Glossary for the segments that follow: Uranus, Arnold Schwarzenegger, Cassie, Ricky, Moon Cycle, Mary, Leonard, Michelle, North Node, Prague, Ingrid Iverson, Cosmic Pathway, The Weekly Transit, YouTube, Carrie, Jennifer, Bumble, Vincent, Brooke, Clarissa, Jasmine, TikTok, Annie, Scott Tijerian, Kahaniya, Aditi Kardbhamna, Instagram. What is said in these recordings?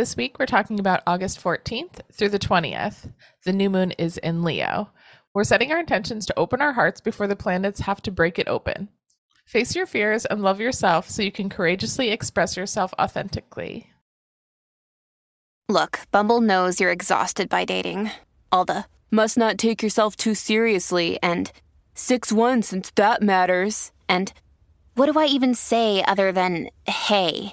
This week, we're talking about August 14th through the 20th. The new moon is in Leo. We're setting our intentions to open our hearts before the planets have to break it open. Face your fears and love yourself so you can courageously express yourself authentically. Look, Bumble knows you're exhausted by dating. All the must not take yourself too seriously and 6'1" since that matters. And what do I even say other than, hey?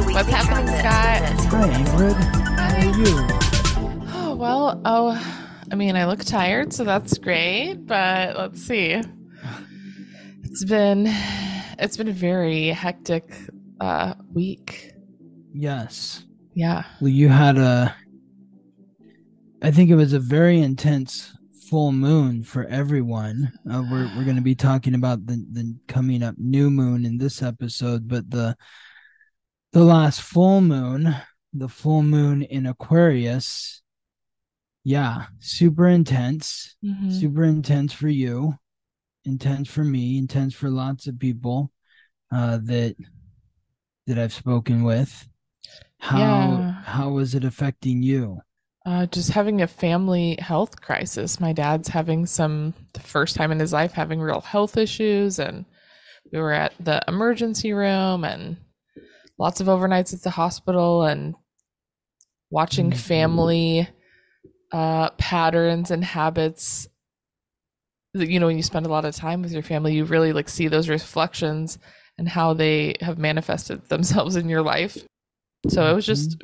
What's happening, Scott? Hi, Ingrid. How are you? Oh, well, I mean, I look tired, so that's great, but let's see. It's been a very hectic week. Yes. Yeah. Well, you had I think it was a very intense full moon for everyone. We're going to be talking about the coming up new moon in this episode, but the last full moon, the full moon in Aquarius, yeah, super intense, super intense for you, intense for me, intense for lots of people that I've spoken with. How was it affecting you? Just having a family health crisis. My dad's having the first time in his life, having real health issues, and we were at the emergency room and lots of overnights at the hospital and watching family patterns and habits. You know, when you spend a lot of time with your family, you really see those reflections and how they have manifested themselves in your life. So it was just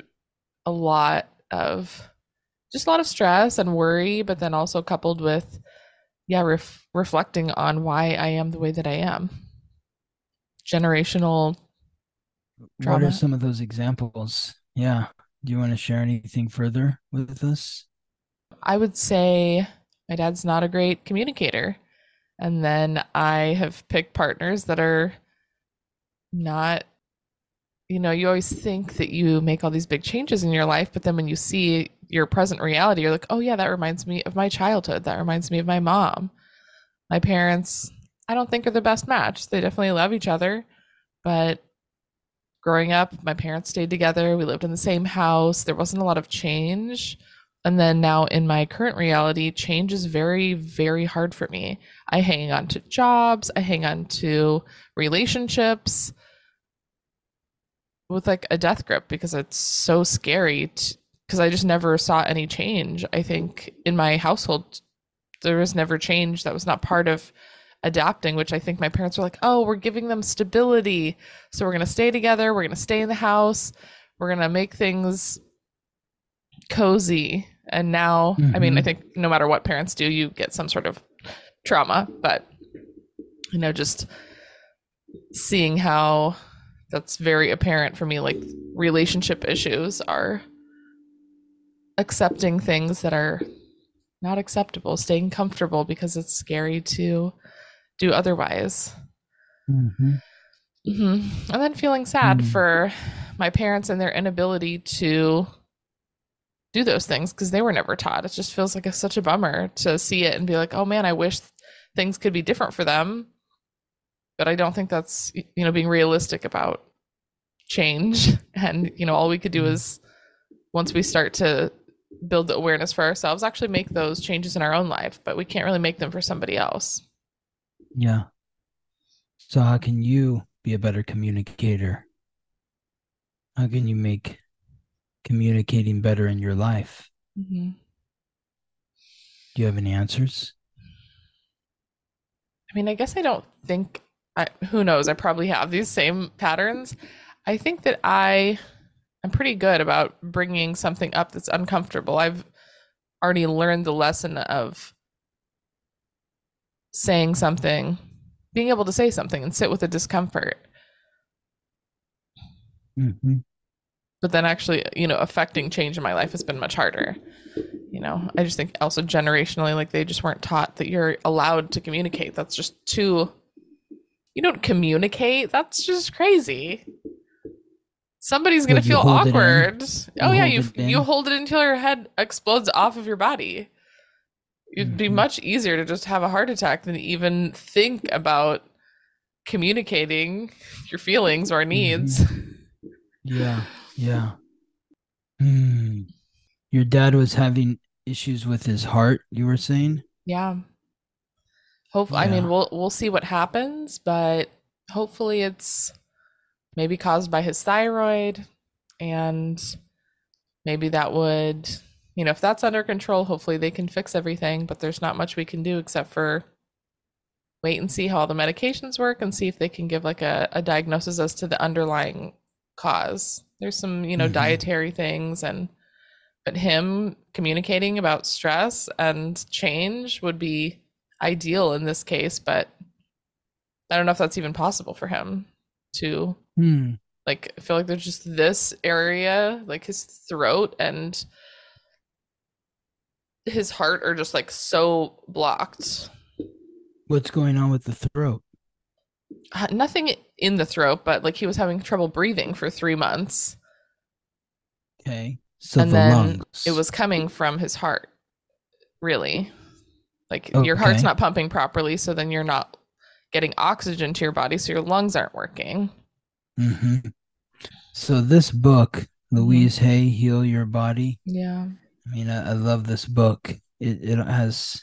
a lot of stress and worry, but then also coupled with, reflecting on why I am the way that I am. Generational trauma. What are some of those examples? Yeah. Do you want to share anything further with us? I would say my dad's not a great communicator. And then I have picked partners that are not, you always think that you make all these big changes in your life, but then when you see your present reality, you're like, oh yeah, that reminds me of my childhood. That reminds me of my mom. My parents, I don't think are the best match. They definitely love each other, but growing up, my parents stayed together. We lived in the same house. There wasn't a lot of change. And then now in my current reality, change is very, very hard for me. I hang on to jobs. I hang on to relationships with a death grip because it's so scary because I just never saw any change. I think in my household, there was never change. That was not part of adapting, which I think my parents were like, oh, we're giving them stability. So we're going to stay together. We're going to stay in the house. We're going to make things cozy. And now, I mean, I think no matter what parents do, you get some sort of trauma, but just seeing how that's very apparent for me, relationship issues are accepting things that are not acceptable, staying comfortable because it's scary to do otherwise. And then feeling sad for my parents and their inability to do those things because they were never taught. It just feels like such a bummer to see it and be like, oh man, I wish things could be different for them. But I don't think that's, you know, being realistic about change. And, you know, all we could do is, once we start to build the awareness for ourselves, actually make those changes in our own life, but we can't really make them for somebody else. Yeah. So how can you be a better communicator? How can you make communicating better in your life? Mm-hmm. Do you have any answers? I mean, I guess I don't think, who knows, I probably have these same patterns. I think that I'm pretty good about bringing something up that's uncomfortable. I've already learned the lesson of saying something, being able to say something and sit with the discomfort. Mm-hmm. But then actually, you know, affecting change in my life has been much harder. You know, I just think also generationally, like, they just weren't taught that you're allowed to communicate. That's just too, you don't communicate. That's just crazy. Somebody's going to feel awkward. Oh yeah. You hold it until your head explodes off of your body. It'd mm-hmm. be much easier to just have a heart attack than even think about communicating your feelings or needs. Mm-hmm. Yeah. Yeah. Mm. Your dad was having issues with his heart, you were saying? Yeah. Hopefully, yeah. I mean, we'll see what happens, but hopefully it's maybe caused by his thyroid, and maybe that would, you know, if that's under control, hopefully they can fix everything, but there's not much we can do except for wait and see how all the medications work and see if they can give like a diagnosis as to the underlying cause. There's some, you know, mm-hmm. dietary things, but him communicating about stress and change would be ideal in this case, but I don't know if that's even possible for him to like, I feel like there's just this area, like his throat and his heart are just like so blocked. What's going on with the throat? Nothing in the throat, but like he was having trouble breathing for 3 months. Okay. So and the then lungs. It was coming from his heart, really. Like okay. Your heart's not pumping properly, so then you're not getting oxygen to your body, so your lungs aren't working. Mm-hmm. So this book, Louise mm-hmm. Hay, Heal Your Body. Yeah. I mean, I love this book. It has...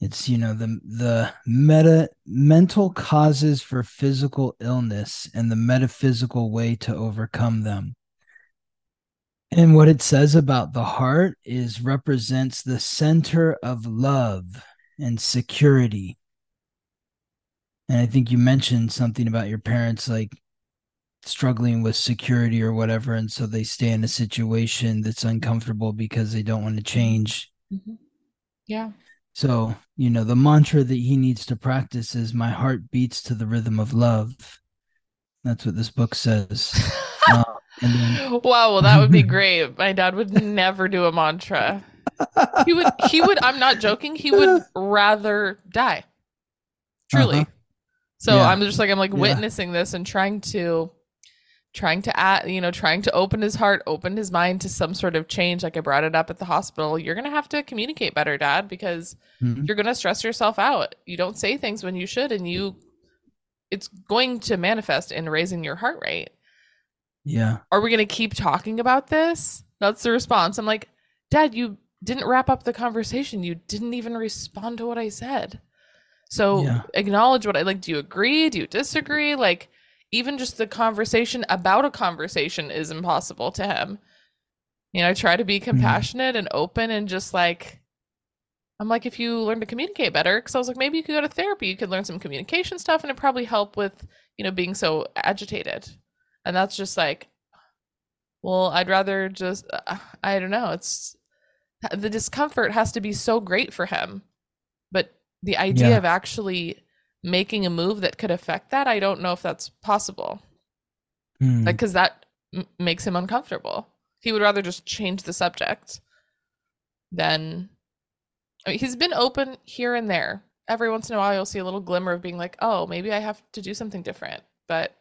It's, you know, the mental causes for physical illness and the metaphysical way to overcome them. And what it says about the heart is represents the center of love and security. And I think you mentioned something about your parents, like, struggling with security or whatever. And so they stay in a situation that's uncomfortable because they don't want to change. Mm-hmm. Yeah. So, you know, the mantra that he needs to practice is my heart beats to the rhythm of love. That's what this book says. Wow, well, that would be great. My dad would never do a mantra. He would, I'm not joking, he would rather die. Truly. Uh-huh. So yeah. I'm like witnessing this and trying to add, you know, trying to open his heart, open his mind to some sort of change. Like I brought it up at the hospital. You're going to have to communicate better, Dad, because mm-hmm. you're going to stress yourself out. You don't say things when you should, and it's going to manifest in raising your heart rate. Yeah. Are we going to keep talking about this? That's the response. I'm like, Dad, you didn't wrap up the conversation. You didn't even respond to what I said. So acknowledge what I like. Do you agree? Do you disagree? Like, even just the conversation about a conversation is impossible to him. You know, I try to be compassionate and open and just like, I'm like, if you learn to communicate better, because I was like, maybe you could go to therapy. You could learn some communication stuff and it'd probably help with, you know, being so agitated. And that's just like, well, I'd rather just, I don't know. It's the discomfort has to be so great for him. But the idea of actually making a move that could affect that, I don't know if that's possible. Like, because that makes him uncomfortable. He would rather just change the subject than, I mean, he's been open here and there. Every once in a while you'll see a little glimmer of being like, oh, maybe I have to do something different. But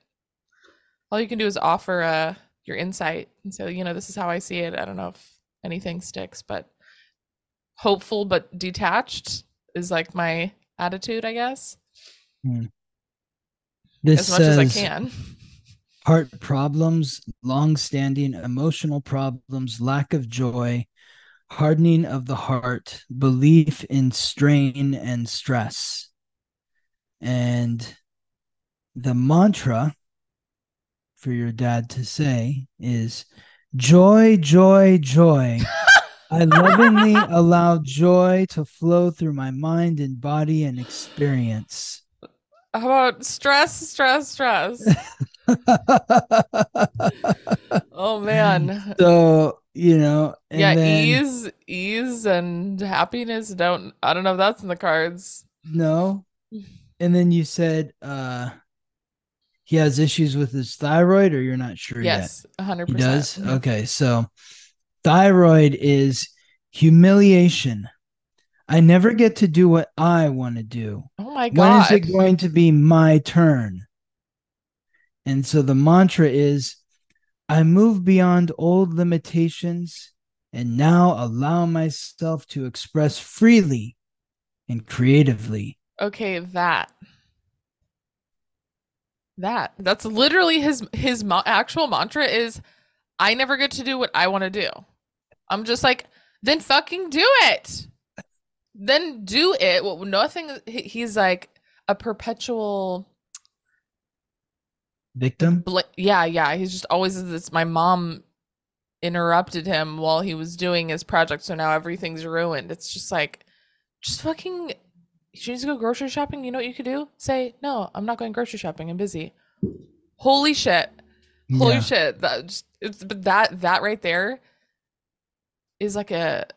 all you can do is offer your insight and say, you know, this is how I see it. I don't know if anything sticks, but hopeful but detached is like my attitude, I guess. This as much as I can. Heart problems, long-standing emotional problems, lack of joy, hardening of the heart, belief in strain and stress. And the mantra for your dad to say is joy, joy, joy. I lovingly allow joy to flow through my mind and body and experience. How about stress, stress, stress? Oh, man. So, you know. And yeah, then, ease and happiness. I don't know if that's in the cards. No. And then you said he has issues with his thyroid, or you're not sure yet? Yes, 100%. He does? Okay, so thyroid is humiliation. I never get to do what I want to do. Oh my God. When is it going to be my turn? And so the mantra is, I move beyond old limitations and now allow myself to express freely and creatively. Okay, that's literally his actual mantra is, I never get to do what I want to do. I'm just like, then fucking do it. Then do it. Well, nothing. He's like a perpetual victim. Yeah. He's just always this. My mom interrupted him while he was doing his project, so now everything's ruined. It's just like, just fucking. She needs to go grocery shopping. You know what you could do? Say no. I'm not going grocery shopping. I'm busy. Holy shit. Holy shit. That right there is like a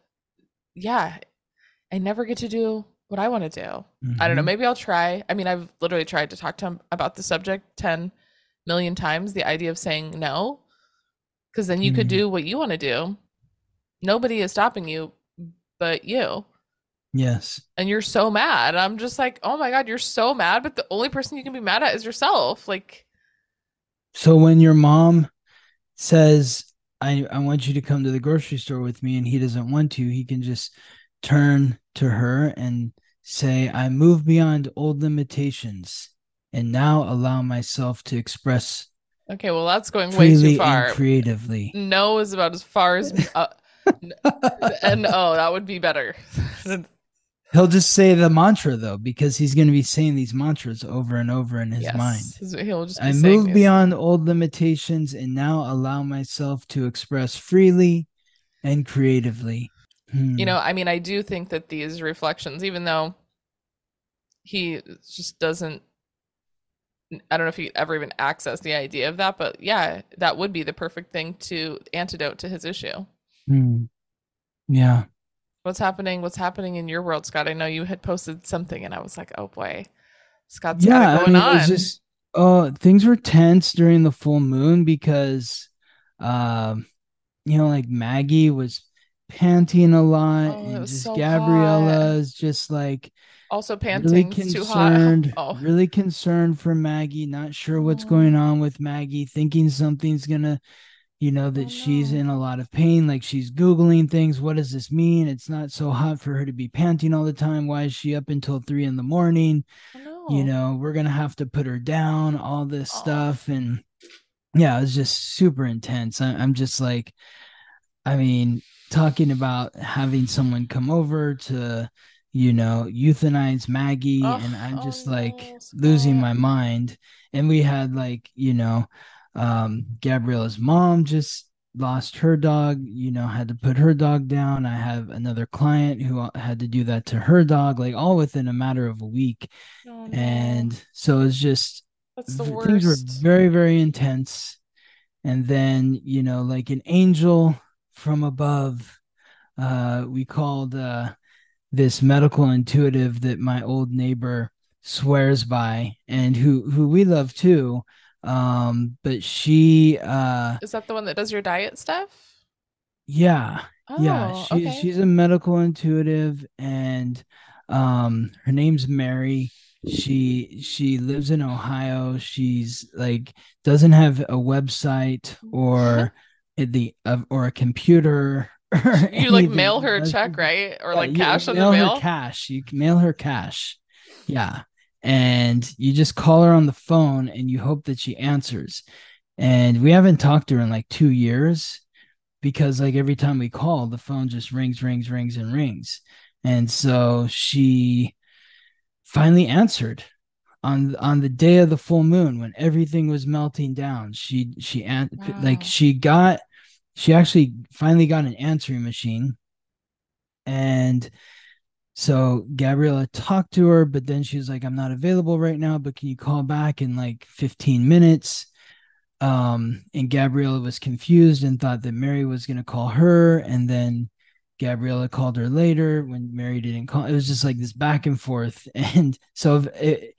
I never get to do what I want to do. Mm-hmm. I don't know. Maybe I'll try. I mean, I've literally tried to talk to him about the subject 10 million times. The idea of saying no, because then you could do what you want to do. Nobody is stopping you but you. Yes. And you're so mad. I'm just like, oh my God, you're so mad. But the only person you can be mad at is yourself. Like. So when your mom says, I want you to come to the grocery store with me, and he doesn't want to, he can just turn to her and say, I move beyond old limitations and now allow myself to express. Okay, well, that's going way too far. Creatively. No is about as far as and oh, that would be better. He'll just say the mantra, though, because he's going to be saying these mantras over and over in his mind. He'll just be saying, I move beyond old limitations and now allow myself to express freely and creatively. You know, I mean, I do think that these reflections, even though he just doesn't, I don't know if he ever even accessed the idea of that, but yeah, that would be the perfect thing to antidote to his issue. Mm. Yeah. What's happening in your world, Scott? I know you had posted something and I was like, oh boy, Scott's got it going on. It was just, things were tense during the full moon because, you know, like Maggie was panting a lot, and just so Gabriella's hot. Just like also panting, really concerned, too hot. Oh. Really concerned for Maggie, not sure what's going on with Maggie, thinking something's gonna, you know, that she's in a lot of pain, like she's Googling things. What does this mean? It's not so hot for her to be panting all the time. Why is she up until 3 a.m? You know, we're gonna have to put her down, all this stuff. And yeah, it was just super intense. I'm just like, I mean, talking about having someone come over to, you know, euthanize Maggie, and I'm just like losing my mind. And we had like, you know, Gabriella's mom just lost her dog, you know, had to put her dog down. I have another client who had to do that to her dog, like all within a matter of a week. Oh, no. And so it's just, that's the worst. Things were very, very intense. And then, you know, like an angel from above, we called this medical intuitive that my old neighbor swears by and who we love too, but she is that the one that does your diet stuff? She's a medical intuitive, and her name's Mary. She lives in Ohio. She's like doesn't have a website or or a computer. You like mail her a check, right? Or like cash in the mail? Cash. You can mail her cash. Yeah. and you just call her on the phone and you hope that she answers. And we haven't talked to her in like 2 years because like every time we call, the phone just rings. And so she finally answered on the day of the full moon when everything was melting down. She actually finally got an answering machine. And so Gabriella talked to her, but then she was like, I'm not available right now, but can you call back in like 15 minutes? And Gabriella was confused and thought that Mary was going to call her. And then Gabriella called her later when Mary didn't call. It was just like this back and forth. And so it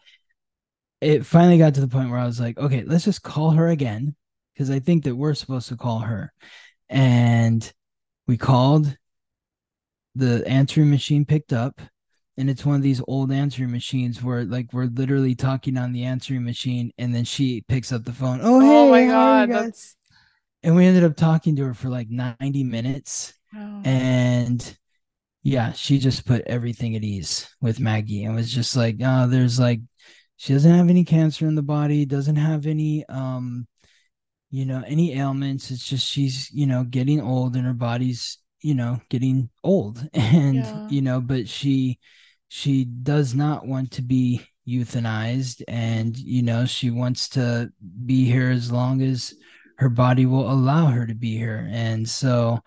finally got to the point where I was like, okay, let's just call her again, because I think that we're supposed to call her. And we called. The answering machine picked up, and it's one of these old answering machines where like we're literally talking on the answering machine and then she picks up the phone. Oh hey, my God. And we ended up talking to her for like 90 minutes. Oh. And yeah, she just put everything at ease with Maggie and was just like, oh, there's like, she doesn't have any cancer in the body, doesn't have any, any ailments. It's just, she's, getting old and her body's, getting old and, but she does not want to be euthanized and, she wants to be here as long as her body will allow her to be here. And so,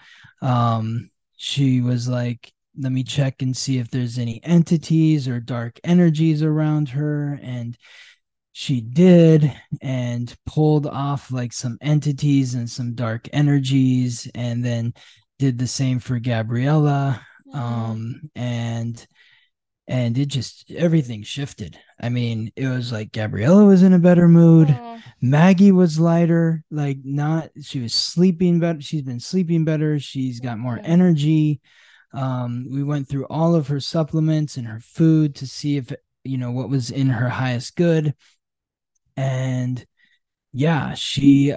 she was like, let me check and see if there's any entities or dark energies around her. And she did, and pulled off like some entities and some dark energies. And then did the same for Gabriella. And it just, everything shifted. I mean, it was like Gabriella was in a better mood. Aww. Maggie was lighter, she was sleeping better. She's been sleeping better. She's got more energy. We went through all of her supplements and her food to see if, what was in her highest good. And yeah, she,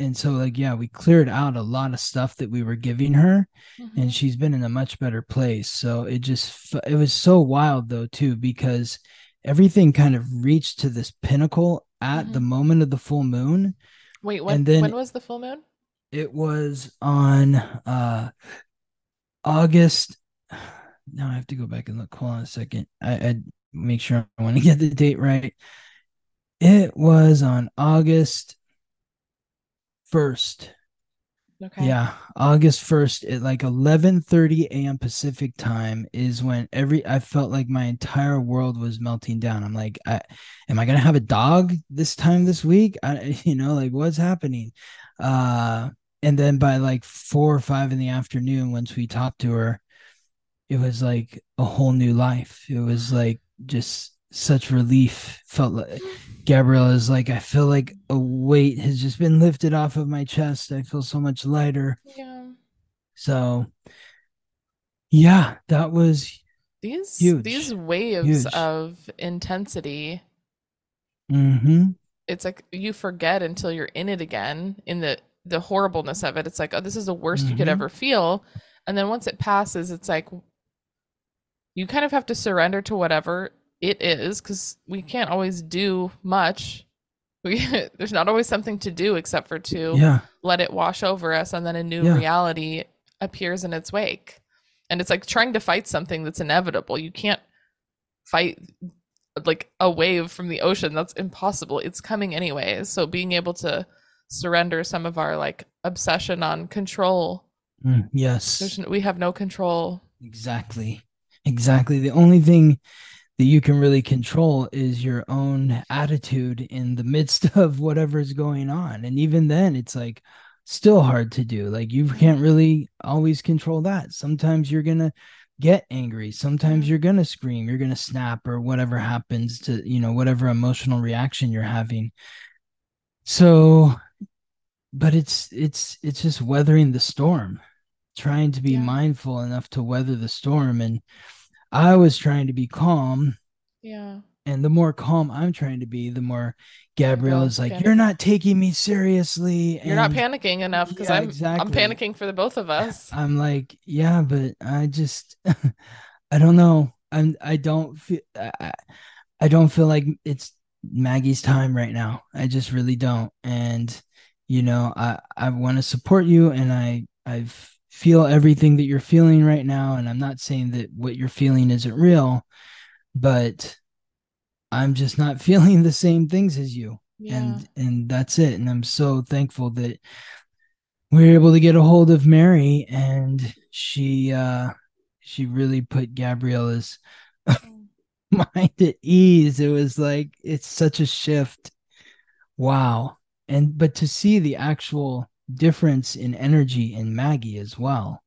and so we cleared out a lot of stuff that we were giving her, and she's been in a much better place. So it was so wild though, too, because everything kind of reached to this pinnacle at the moment of the full moon. Wait, when was the full moon? It was on August. Now I have to go back and look. Hold on a second. I make sure I want to get the date right. It was on August 1st. Okay. Yeah, August 1st at like 11:30 a.m. Pacific time is when I felt like my entire world was melting down. I'm like, am I going to have a dog this time this week? What's happening? And then by like 4 or 5 in the afternoon, once we talked to her, it was like a whole new life. It was like just such relief. Felt like Gabriella's like, I feel like a weight has just been lifted off of my chest. I feel so much lighter. Yeah. So yeah, that was huge. These waves of intensity. Mm-hmm. It's like you forget until you're in it again, in the horribleness of it. It's like, oh, this is the worst you could ever feel. And then once it passes, it's like you kind of have to surrender to whatever it is, because we can't always do much. There's not always something to do except for to let it wash over us, and then a new reality appears in its wake. And it's like trying to fight something that's inevitable. You can't fight like a wave from the ocean. That's impossible. It's coming anyways. So being able to surrender some of our like obsession on control. Yes. We have no control. Exactly. The only thing that you can really control is your own attitude in the midst of whatever's going on. And even then it's like still hard to do. Like you can't really always control that. Sometimes you're going to get angry. Sometimes you're going to scream, you're going to snap, or whatever happens to, whatever emotional reaction you're having. So, but it's just weathering the storm, trying to be mindful enough to weather the storm. And I was trying to be calm. Yeah. And the more calm I'm trying to be, the more Gabriella's like, you're not taking me seriously. You're not panicking enough, because I'm panicking for the both of us. I'm like, yeah, but I just, I don't know. I don't feel like it's Maggie's time right now. I just really don't. And, you know, I want to support you, and I feel everything that you're feeling right now. And I'm not saying that what you're feeling isn't real, but I'm just not feeling the same things as you. Yeah. And that's it. And I'm so thankful that we were able to get a hold of Mary, and she really put Gabriella's mind at ease. It was like, it's such a shift. Wow. And, but to see the actual difference in energy in Maggie as well.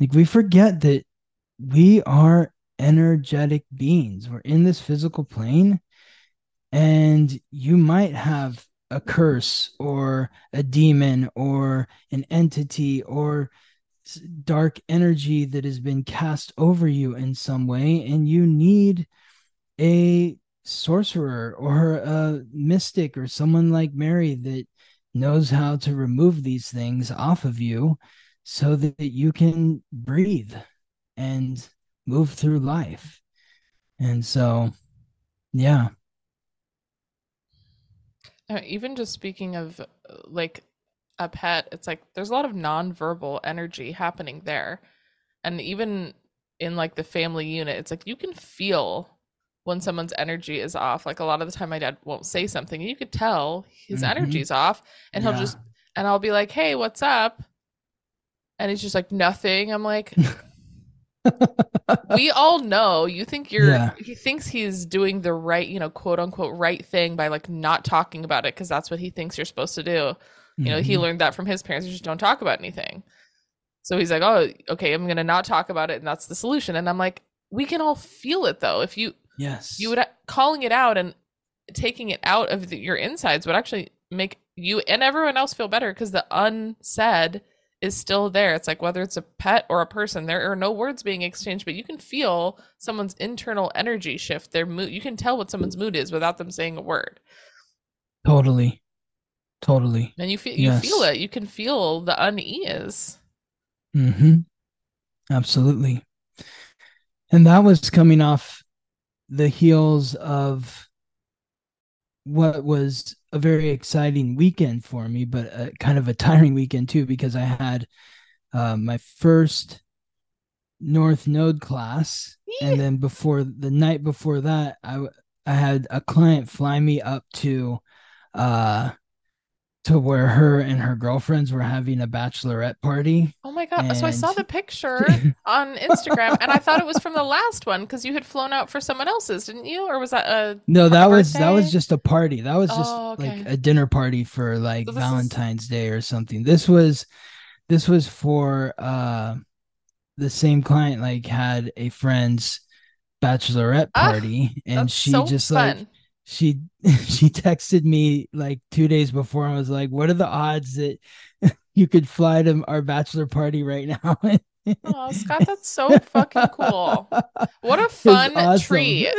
Like, we forget that we are energetic beings. We're in this physical plane, and you might have a curse or a demon or an entity or dark energy that has been cast over you in some way, and you need a sorcerer or a mystic or someone like Mary that knows how to remove these things off of you so that you can breathe and move through life. And so, yeah. Even just speaking of like a pet, it's like there's a lot of nonverbal energy happening there. And even in like the family unit, it's like you can feel when someone's energy is off. Like a lot of the time my dad won't say something, and you could tell his energy's off, and he'll just, and I'll be like, hey, what's up? And he's just like, nothing. I'm like, we all know you think you're he thinks he's doing the right, you know, quote unquote right thing by like not talking about it, because that's what he thinks you're supposed to do. You know, he learned that from his parents. You just don't talk about anything. So he's like, oh, okay, I'm gonna not talk about it, and that's the solution. And I'm like, we can all feel it though. If you you would, calling it out and taking it out of your insides would actually make you and everyone else feel better, because the unsaid is still there. It's like, whether it's a pet or a person, there are no words being exchanged, but you can feel someone's internal energy shift, their mood. You can tell what someone's mood is without them saying a word. Totally. And you feel, you feel it. You can feel the unease. Absolutely. And that was coming off the heels of what was a very exciting weekend for me, but a, kind of a tiring weekend too, because I had my first North Node class. And then before, the night before that, I had a client fly me up to where her and her girlfriends were having a bachelorette party. Oh my God. And... so I saw the picture on Instagram, and I thought it was from the last one, because you had flown out for someone else's, didn't you? Or was that a No, that was just a party. That was just like a dinner party for like Valentine's Day or something. This was for the same client, like had a friend's bachelorette party, and she like she texted me like 2 days before and was like, what are the odds that you could fly to our bachelor party right now? Oh, Scott, that's so fucking cool. What a fun treat.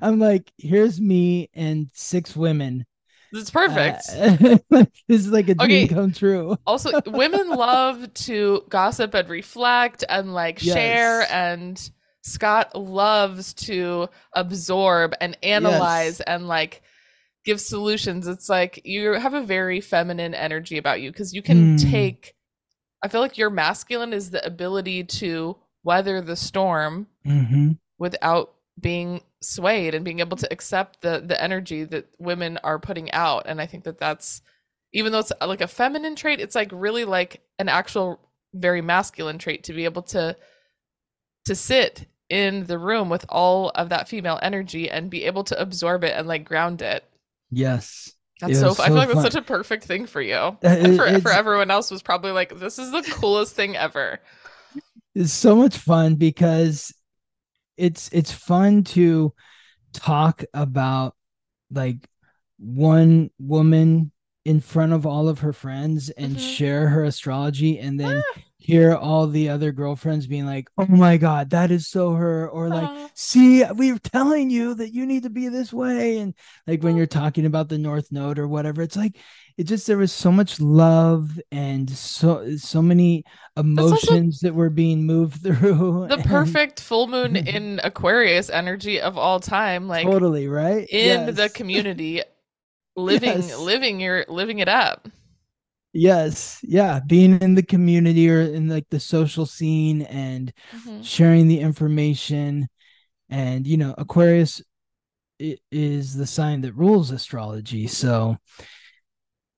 I'm like, here's me and 6 women. It's perfect. This is like a dream come true. Also, women love to gossip and reflect and like share, and Scott loves to absorb and analyze and like give solutions. It's like you have a very feminine energy about you, because you can take, I feel like your masculine is the ability to weather the storm without being swayed, and being able to accept the energy that women are putting out. And I think that that's, even though it's like a feminine trait, it's like really like an actual very masculine trait to be able to sit in the room with all of that female energy and be able to absorb it and like ground it. Yes. That's so I feel like that's such a perfect thing for you. And for everyone else was probably like, this is the coolest thing ever. It's so much fun, because it's fun to talk about like one woman in front of all of her friends and share her astrology, and then hear all the other girlfriends being like, oh my God, that is so her, or like, see, we were telling you that you need to be this way. And like when you're talking about the North Node or whatever, it's like, it just, there was so much love and so many emotions that were being moved through. The perfect full moon in Aquarius energy of all time. Like totally right in the community, living it up. Yes. Yeah. Being in the community or in like the social scene and sharing the information. And, you know, Aquarius is the sign that rules astrology. So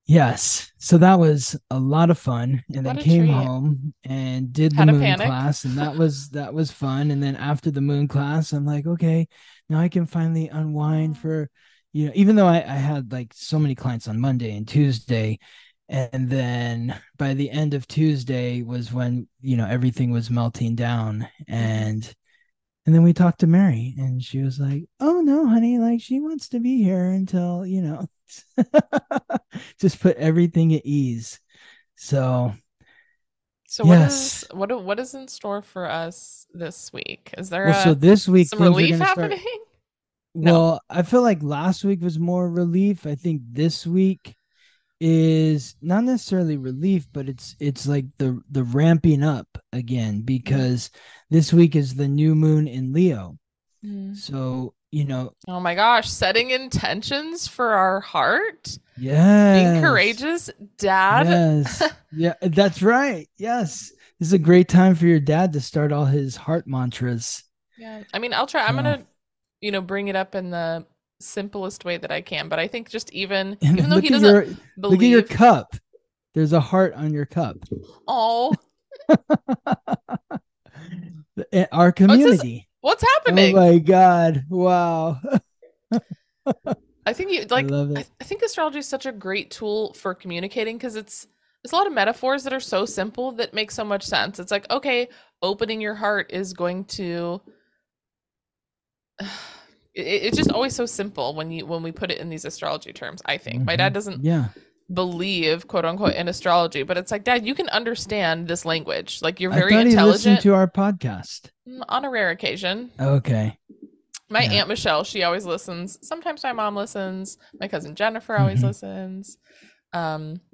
yes. So that was a lot of fun. And then came home and did the moon class. And that was fun. And then after the moon class, I'm like, okay, now I can finally unwind for, you know, even though I had like so many clients on Monday and Tuesday. And then by the end of Tuesday was when, you know, everything was melting down. And then we talked to Mary and she was like, oh no, honey, like she wants to be here until, you know, just put everything at ease. So what is in store for us this week? Is there this week some relief happening? Well, I feel like last week was more relief. I think this week is not necessarily relief, but it's like the ramping up again, because this week is the new moon in Leo. So, you know, oh my gosh, setting intentions for our heart. Yeah. Being courageous, dad. Yes. Yeah, that's right. Yes. This is a great time for your dad to start all his heart mantras. Yeah. I mean, I'll try. I'm going to, you know, bring it up in the simplest way that I can, but I think just even though he doesn't believe. Look at your cup. There's a heart on your cup. Oh. Our community. What's happening? Oh my God. Wow. I think I think astrology is such a great tool for communicating, because it's a lot of metaphors that are so simple that make so much sense. It's like, okay, opening your heart is going to it's just always so simple when we put it in these astrology terms, I think. My dad doesn't believe, quote unquote, in astrology, but it's like, Dad, you can understand this language. Like, you're very intelligent. I thought he listened to our podcast. On a rare occasion. Okay. My Aunt Michelle, she always listens. Sometimes my mom listens. My cousin Jennifer always listens.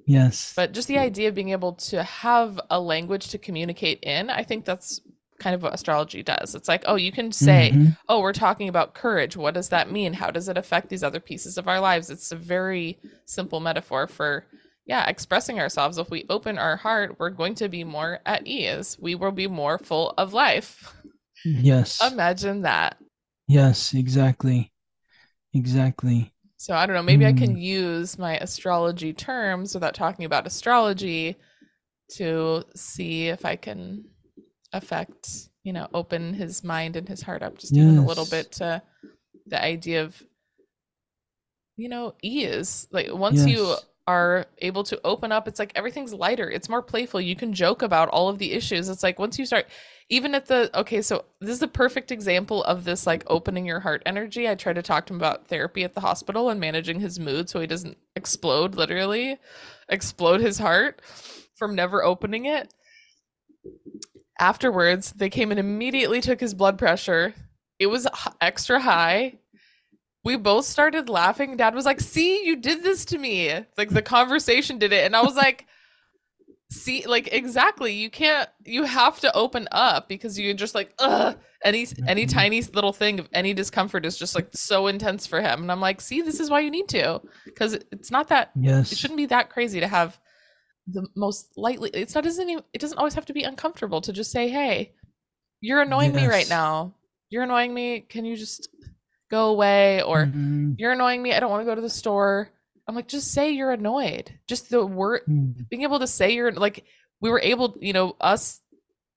Yes. But just the idea of being able to have a language to communicate in, I think that's kind of what astrology does. It's like, oh, you can say, oh, we're talking about courage. What does that mean? How does it affect these other pieces of our lives? It's a very simple metaphor for, expressing ourselves. If we open our heart, we're going to be more at ease. We will be more full of life. Yes. Imagine that. Yes, exactly. Exactly. So I don't know, maybe I can use my astrology terms without talking about astrology to see if I can affect, you know, open his mind and his heart up just even a little bit to the idea of, you know, ease. Like once you are able to open up, it's like everything's lighter, it's more playful, you can joke about all of the issues. It's like once you start, even at the, okay, so this is the perfect example of this, like, opening your heart energy. I tried to talk to him about therapy at the hospital and managing his mood so he doesn't explode his heart from never opening it. Afterwards, they came and immediately took his blood pressure. It was extra high. We both started laughing. Dad was like, see, you did this to me. Like, the conversation did it. And I was like, see, like, exactly. You have to open up, because you just like, any tiny little thing of any discomfort is just like so intense for him. And I'm like, see, this is why you need to, because it's not that, it shouldn't be that crazy to have the most lightly. It doesn't always have to be uncomfortable to just say, hey, you're annoying me right now. You're annoying me. Can you just go away? Or you're annoying me. I don't want to go to the store. I'm like, just say you're annoyed. Just the word, being able to say you're like, we were able, you know, us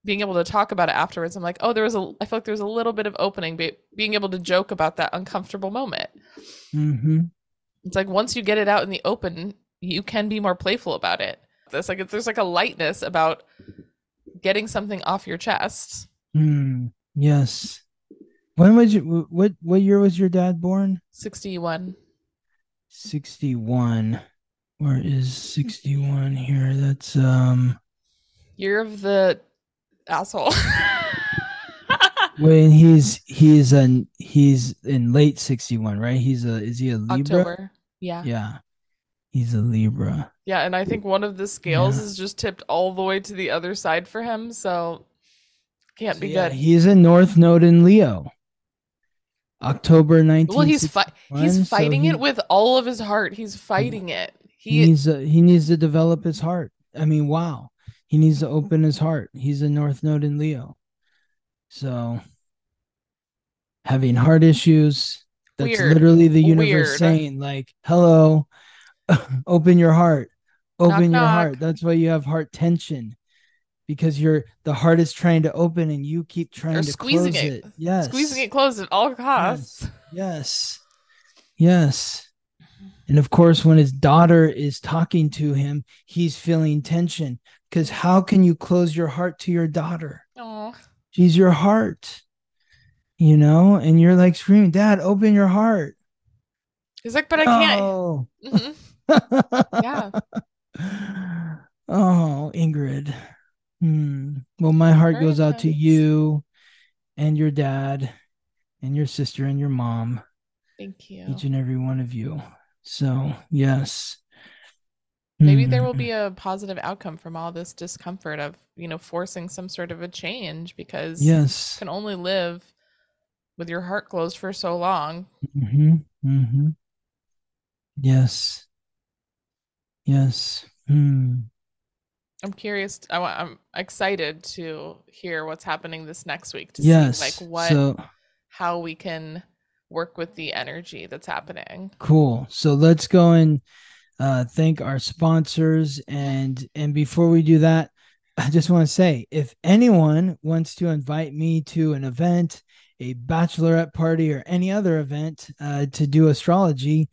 being able to talk about it afterwards. I'm like, oh, I feel like there was a little bit of opening, being able to joke about that uncomfortable moment. It's like, once you get it out in the open, you can be more playful about it. That's like, there's like a lightness about getting something off your chest. Yes. When was you? What year was your dad born? 61. 61. Where is 61 here? That's Year of the asshole. When he's in late 61, right? Is he a Libra? October. Yeah. He's a Libra. Yeah, and I think one of the scales is just tipped all the way to the other side for him, so can't be good. He's a North Node in Leo. October 19th. Well, he's fighting it with all of his heart. He's fighting it. He needs to develop his heart. I mean, wow. He needs to open his heart. He's a North Node in Leo. So having heart issues, that's weird. Literally the universe saying, like, hello, open your heart. Open knock, your knock. Heart. That's why you have heart tension. Because the heart is trying to open and you keep trying to squeezing close it. Yes. Squeezing it closed at all costs. Yes. And of course, when his daughter is talking to him, he's feeling tension. Because how can you close your heart to your daughter? Aww. She's your heart. You know? And you're like screaming, Dad, open your heart. He's like, but I can't. Mm-hmm. Yeah. Oh, Ingrid. Well, my heart goes out to you and your dad and your sister and your mom. Thank you. Each and every one of you. So, yes. Maybe there will be a positive outcome from all this discomfort of, forcing some sort of a change, because you can only live with your heart closed for so long. Yes. I'm curious. I'm excited to hear what's happening this next week to see how we can work with the energy that's happening. Cool. So let's go and thank our sponsors. And before we do that, I just want to say, if anyone wants to invite me to an event, a bachelorette party or any other event to do astrology,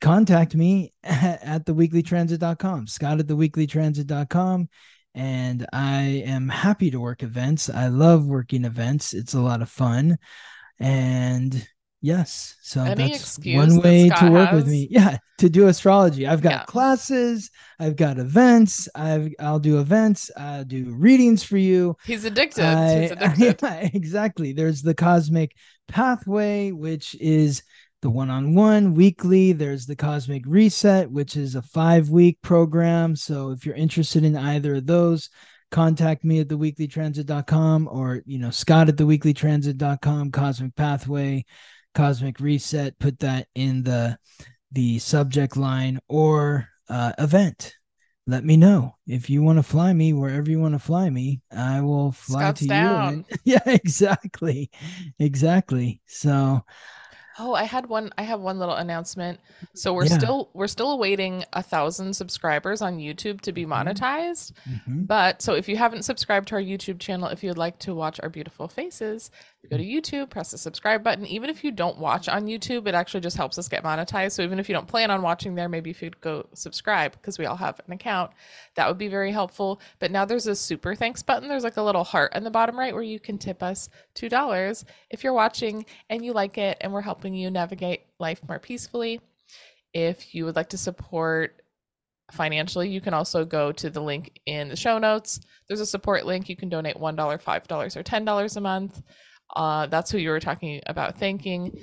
contact me at theweeklytransit.com, Scott at theweeklytransit.com, and I am happy to work events. I love working events. It's a lot of fun. And yes, so that's one way to work with me. Yeah, to do astrology. I've got classes. I've got events. I'll do events. I'll do readings for you. He's addicted. Exactly. There's the Cosmic Pathway, which is the one-on-one weekly. There's the Cosmic Reset, which is a 5-week program. So if you're interested in either of those, contact me at theweeklytransit.com or, Scott at theweeklytransit.com, Cosmic Pathway, Cosmic Reset. Put that in the subject line or event. Let me know if you want to fly me wherever you want to fly me. I will fly Scott's to down. You. Yeah, exactly. So. Oh, I have one little announcement. So we're still awaiting 1,000 subscribers on YouTube to be monetized. Mm-hmm. But so if you haven't subscribed to our YouTube channel, if you'd like to watch our beautiful faces, go to YouTube, press the subscribe button. Even if you don't watch on YouTube, it actually just helps us get monetized. So even if you don't plan on watching there, maybe if you'd go subscribe, because we all have an account, that would be very helpful. But now there's a super thanks button. There's like a little heart in the bottom right where you can tip us $2 if you're watching and you like it, and we're helping you navigate life more peacefully. If you would like to support financially, you can also go to the link in the show notes. There's a support link. You can donate $1, $5, or $10 a month. That's who you were talking about thanking.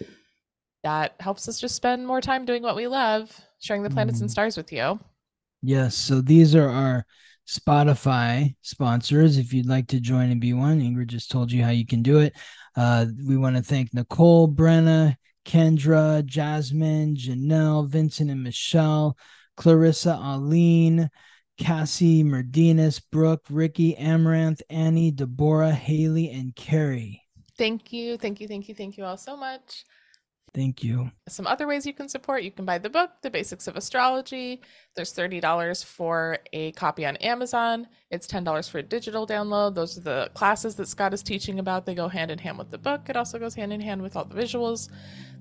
That helps us just spend more time doing what we love, sharing the planets and stars with you. Yes. So these are our Spotify sponsors. If you'd like to join and be one, Ingrid just told you how you can do it. We want to thank Nicole, Brenna, Kendra, Jasmine, Janelle, Vincent and Michelle, Clarissa, Aline, Cassie, Merdinas, Brooke, Ricky, Amaranth, Annie, Deborah, Haley, and Carrie. Thank you. Thank you all so much. Thank you. Some other ways you can support: you can buy the book, The Basics of Astrology. There's $30 for a copy on Amazon. It's $10 for a digital download. Those are the classes that Scott is teaching about. They go hand in hand with the book. It also goes hand in hand with all the visuals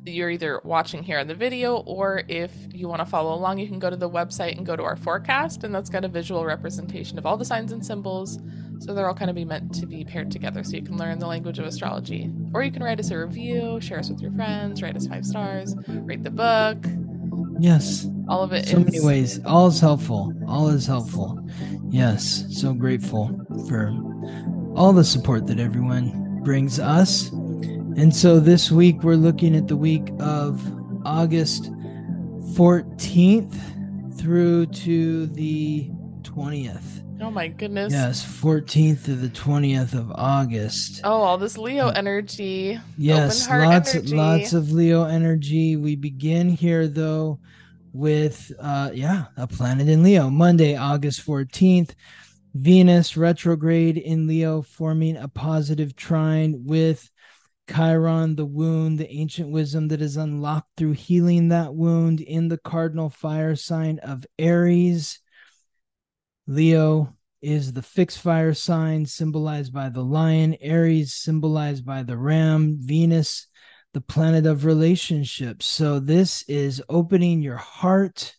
that you're either watching here on the video, or if you want to follow along, you can go to the website and go to our forecast, and that's got a visual representation of all the signs and symbols. So they're all kind of meant to be paired together so you can learn the language of astrology. Or you can write us a review, share us with your friends, write us 5 stars, rate the book. Yes. all of it. So many ways. All is helpful. All is helpful. Yes. So grateful for all the support that everyone brings us. And so this week we're looking at the week of August 14th through to the 20th. Oh my goodness. Yes, 14th to the 20th of August. Oh, all this Leo energy. Yes, open heart energy. Lots of Leo energy. We begin here though with a planet in Leo. Monday, August 14th, Venus retrograde in Leo, forming a positive trine with Chiron, the wound, the ancient wisdom that is unlocked through healing that wound in the cardinal fire sign of Aries. Leo is the fixed fire sign, symbolized by the lion. Aries, symbolized by the ram. Venus, the planet of relationships. So this is opening your heart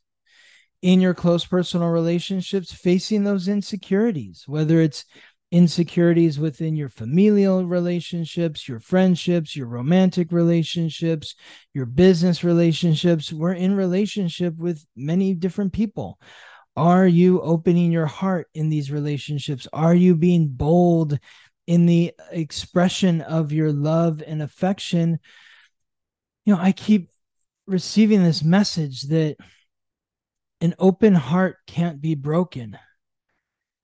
in your close personal relationships, facing those insecurities, whether it's insecurities within your familial relationships, your friendships, your romantic relationships, your business relationships. We're in relationship with many different people. Are you opening your heart in these relationships? Are you being bold in the expression of your love and affection? You know, I keep receiving this message that an open heart can't be broken.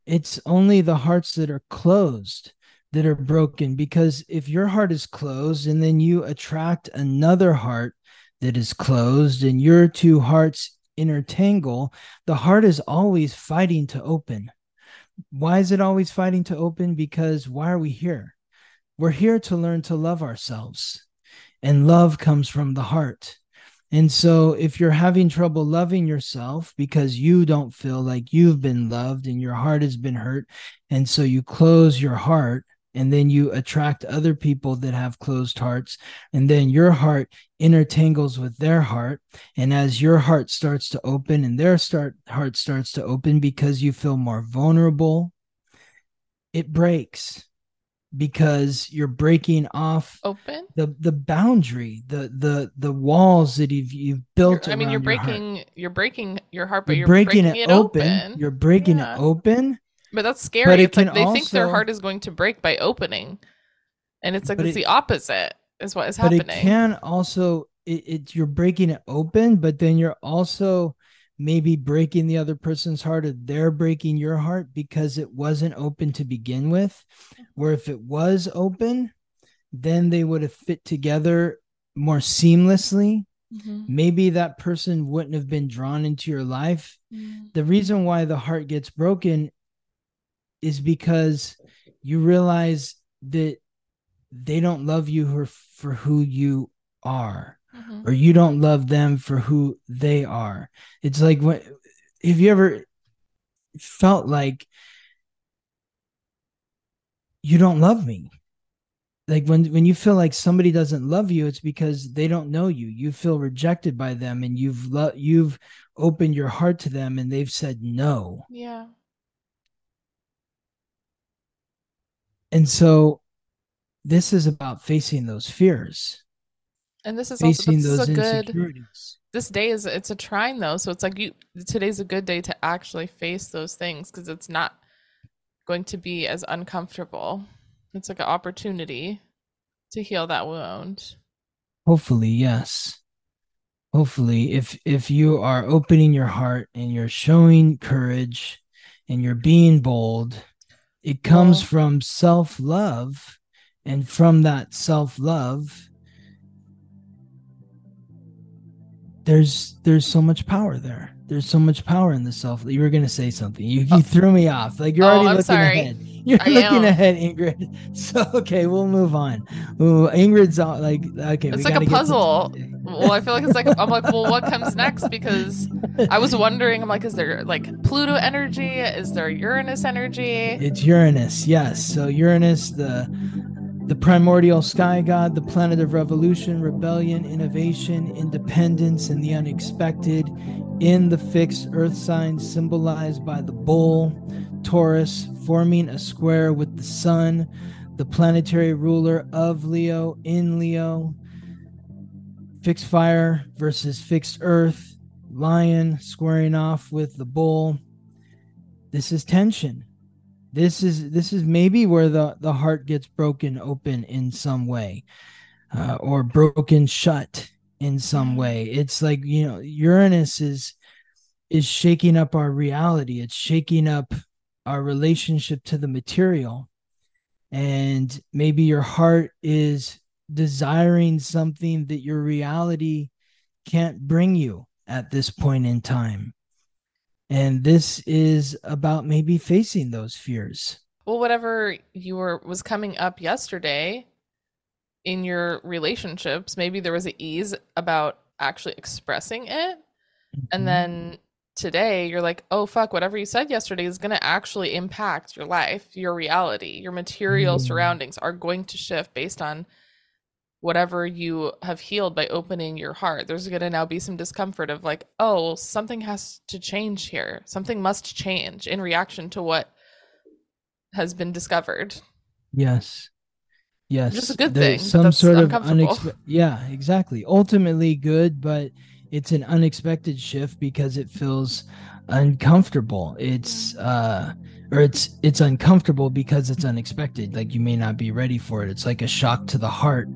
It's only the hearts that are closed that are broken, because if your heart is closed and then you attract another heart that is closed and your two hearts intertangle, the heart is always fighting to open. Why is it always fighting to open? Because why are we here? We're here to learn to love ourselves, and love comes from the heart. And so if you're having trouble loving yourself because you don't feel like you've been loved and your heart has been hurt, and so you close your heart, and then you attract other people that have closed hearts, and then your heart intertangles with their heart. And as your heart starts to open and their heart starts to open, because you feel more vulnerable, it breaks, because you're breaking off the boundary, the walls that you've built. You're breaking your heart, but you're breaking it open. You're breaking it open. But that's scary. But it's like they think their heart is going to break by opening. And it's like it's the opposite is what is happening. But it can also, you're breaking it open, but then you're also maybe breaking the other person's heart, or they're breaking your heart because it wasn't open to begin with. Where if it was open, then they would have fit together more seamlessly. Mm-hmm. Maybe that person wouldn't have been drawn into your life. Mm-hmm. The reason why the heart gets broken is because you realize that they don't love you for who you are, mm-hmm. or you don't love them for who they are. It's like, what have you ever felt like you don't love me? Like when you feel like somebody doesn't love you, it's because they don't know you. You feel rejected by them, and you've opened your heart to them, and they've said no. Yeah. And so this is about facing those fears. And this is also those insecurities. This day it's a trine though. So it's like today's a good day to actually face those things, because it's not going to be as uncomfortable. It's like an opportunity to heal that wound. Hopefully, yes. Hopefully, if you are opening your heart and you're showing courage and you're being bold, it comes from self-love, and from that self-love, there's so much power there. There's so much power in the self. You were going to say something. You threw me off. Like you're already looking ahead. You're looking ahead, Ingrid. So, okay, we'll move on. Ooh, Ingrid's like, okay. It's like a puzzle. Well, I feel like it's like, I'm like, well, what comes next? Because I was wondering, I'm like, is there like Pluto energy? Is there Uranus energy? It's Uranus. Yes. So Uranus, the primordial sky god, the planet of revolution, rebellion, innovation, independence, and the unexpected, in the fixed earth sign, symbolized by the bull, Taurus, forming a square with the sun, the planetary ruler of Leo in Leo. Fixed fire versus fixed earth, lion squaring off with the bull. This is tension. This is maybe where the heart gets broken open in some way, or broken shut in some way. It's like, you know, Uranus is shaking up our reality. It's shaking up our relationship to the material. And maybe your heart is desiring something that your reality can't bring you at this point in time. And this is about maybe facing those fears. Well, whatever was coming up yesterday in your relationships, maybe there was an ease about actually expressing it. Mm-hmm. And then today you're like, oh, fuck, whatever you said yesterday is going to actually impact your life, your reality, your material mm-hmm. surroundings are going to shift based on whatever you have healed by opening your heart. There's going to now be some discomfort of like, oh, something has to change here. Something must change in reaction to what has been discovered. Yes. Yes. It's a good thing. Some sort of unexpected. Yeah, exactly. Ultimately good, but it's an unexpected shift because it feels uncomfortable. It's uncomfortable because it's unexpected. Like, you may not be ready for it. It's like a shock to the heart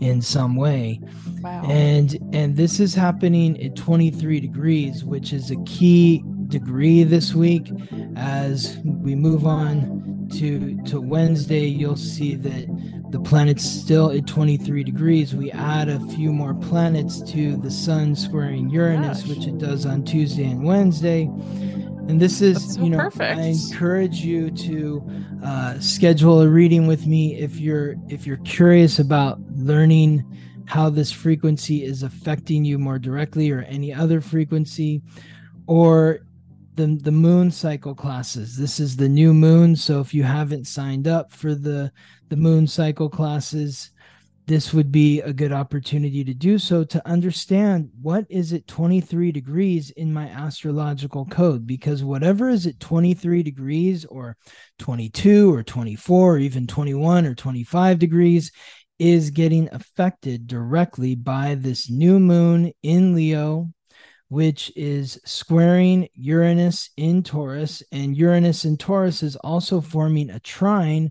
in some way. Wow. And this is happening at 23 degrees, which is a key degree this week. As we move on to Wednesday, you'll see that the planet's still at 23 degrees. We add a few more planets to the sun squaring Uranus, which it does on Tuesday and Wednesday. And this is, so you know, perfect. I encourage you to schedule a reading with me if you're curious about learning how this frequency is affecting you more directly, or any other frequency, or the moon cycle classes. This is the new moon, so if you haven't signed up for the moon cycle classes, this would be a good opportunity to do so, to understand what is at 23 degrees in my astrological code, because whatever is at 23 degrees or 22 or 24 or even 21 or 25 degrees is getting affected directly by this new moon in Leo, which is squaring Uranus in Taurus. And Uranus in Taurus is also forming a trine,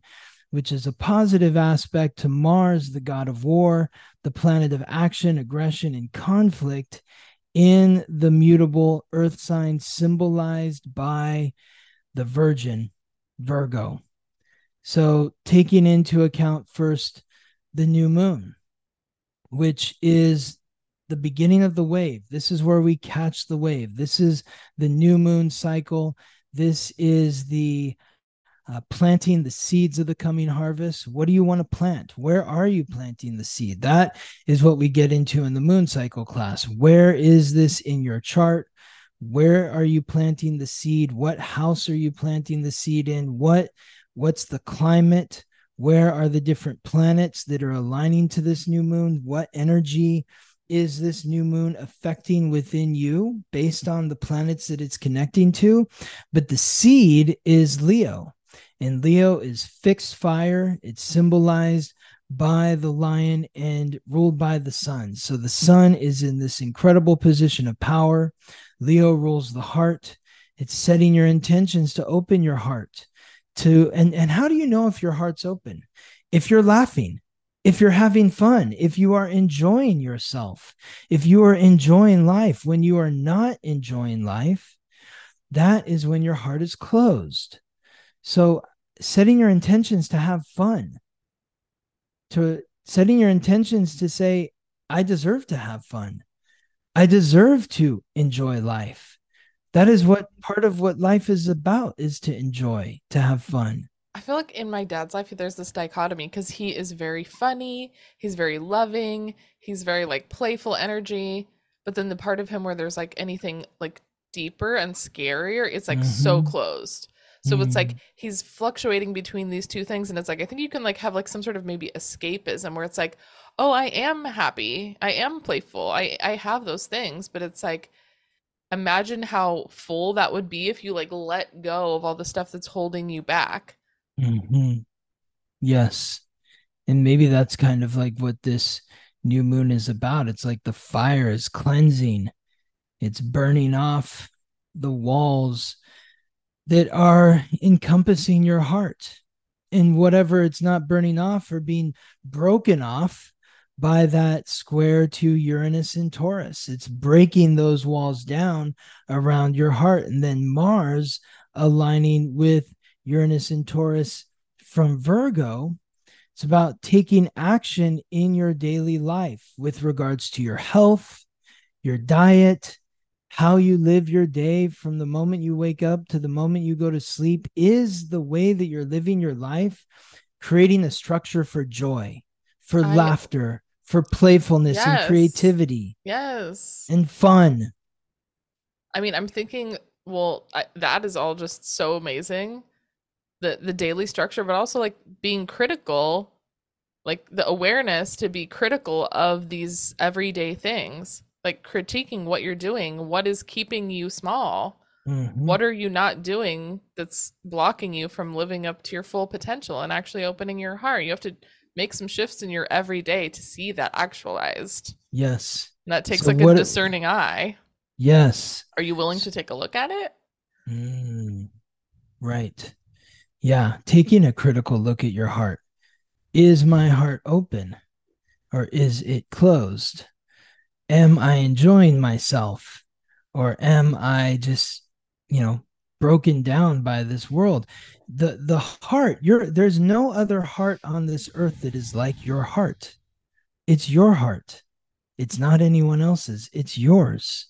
which is a positive aspect to Mars, the god of war, the planet of action, aggression, and conflict, in the mutable earth sign symbolized by the Virgin, Virgo. So taking into account first the new moon, which is the beginning of the wave. This is where we catch the wave. This is the new moon cycle. This is the planting the seeds of the coming harvest. What do you want to plant? Where are you planting the seed? That is what we get into in the moon cycle class. Where is this in your chart? Where are you planting the seed? What house are you planting the seed in? What's the climate? Where are the different planets that are aligning to this new moon? What energy is this new moon affecting within you based on the planets that it's connecting to? But the seed is Leo. And Leo is fixed fire. It's symbolized by the lion and ruled by the sun. So the sun is in this incredible position of power. Leo rules the heart. It's setting your intentions to open your heart. And how do you know if your heart's open? If you're laughing, if you're having fun, if you are enjoying yourself, if you are enjoying life. When you are not enjoying life, that is when your heart is closed. So setting your intentions to have fun, to setting your intentions to say, I deserve to have fun. I deserve to enjoy life. That is what part of what life is about, is to enjoy, to have fun. I feel like in my dad's life, there's this dichotomy because he is very funny. He's very loving. He's very like playful energy. But then the part of him where there's like anything like deeper and scarier, it's like mm-hmm. so closed. So it's like he's fluctuating between these two things. And it's like, I think you can like have like some sort of maybe escapism where it's like, oh, I am happy. I am playful. I have those things. But it's like, imagine how full that would be if you like let go of all the stuff that's holding you back. Mm-hmm. Yes. And maybe that's kind of like what this new moon is about. It's like the fire is cleansing It's burning off the walls that are encompassing your heart. And whatever it's not burning off or being broken off by that square to Uranus and Taurus. It's breaking those walls down around your heart. And then Mars aligning with Uranus and Taurus from Virgo. It's about taking action in your daily life with regards to your health, your diet, how you live your day from the moment you wake up to the moment you go to sleep. Is the way that you're living your life creating a structure for joy, for laughter, for playfulness and creativity? Yes. And fun. I mean, I'm thinking, well, that is all just so amazing. The daily structure, but also like being critical, like the awareness to be critical of these everyday things, like critiquing what you're doing, what is keeping you small, what are you not doing that's blocking you from living up to your full potential and actually opening your heart. You have to make some shifts in your everyday to see that actualized. Yes. And that takes a discerning eye. Yes. Are you willing to take a look at it? Right. Yeah, taking a critical look at your heart. Is my heart open or is it closed? Am I enjoying myself or am I just, broken down by this world? The heart, there's no other heart on this earth that is like your heart. It's your heart. It's not anyone else's. It's yours.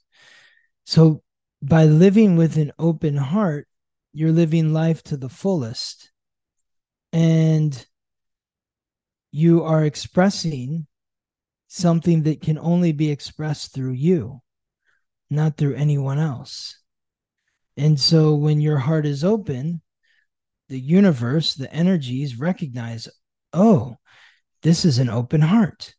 So by living with an open heart, you're living life to the fullest and you are expressing something that can only be expressed through you, not through anyone else. And so when your heart is open, the universe, the energies recognize, oh, this is an open heart.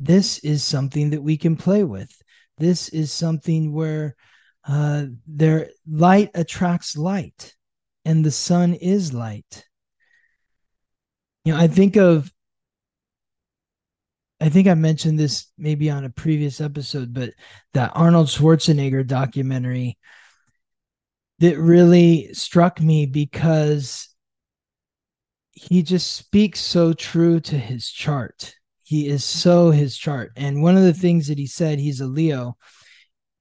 This is something that we can play with. This is something where their light attracts light, and the sun is light. I think I mentioned this maybe on a previous episode, but that Arnold Schwarzenegger documentary that really struck me because he just speaks so true to his chart. He is so his chart. And one of the things that he said, he's a Leo,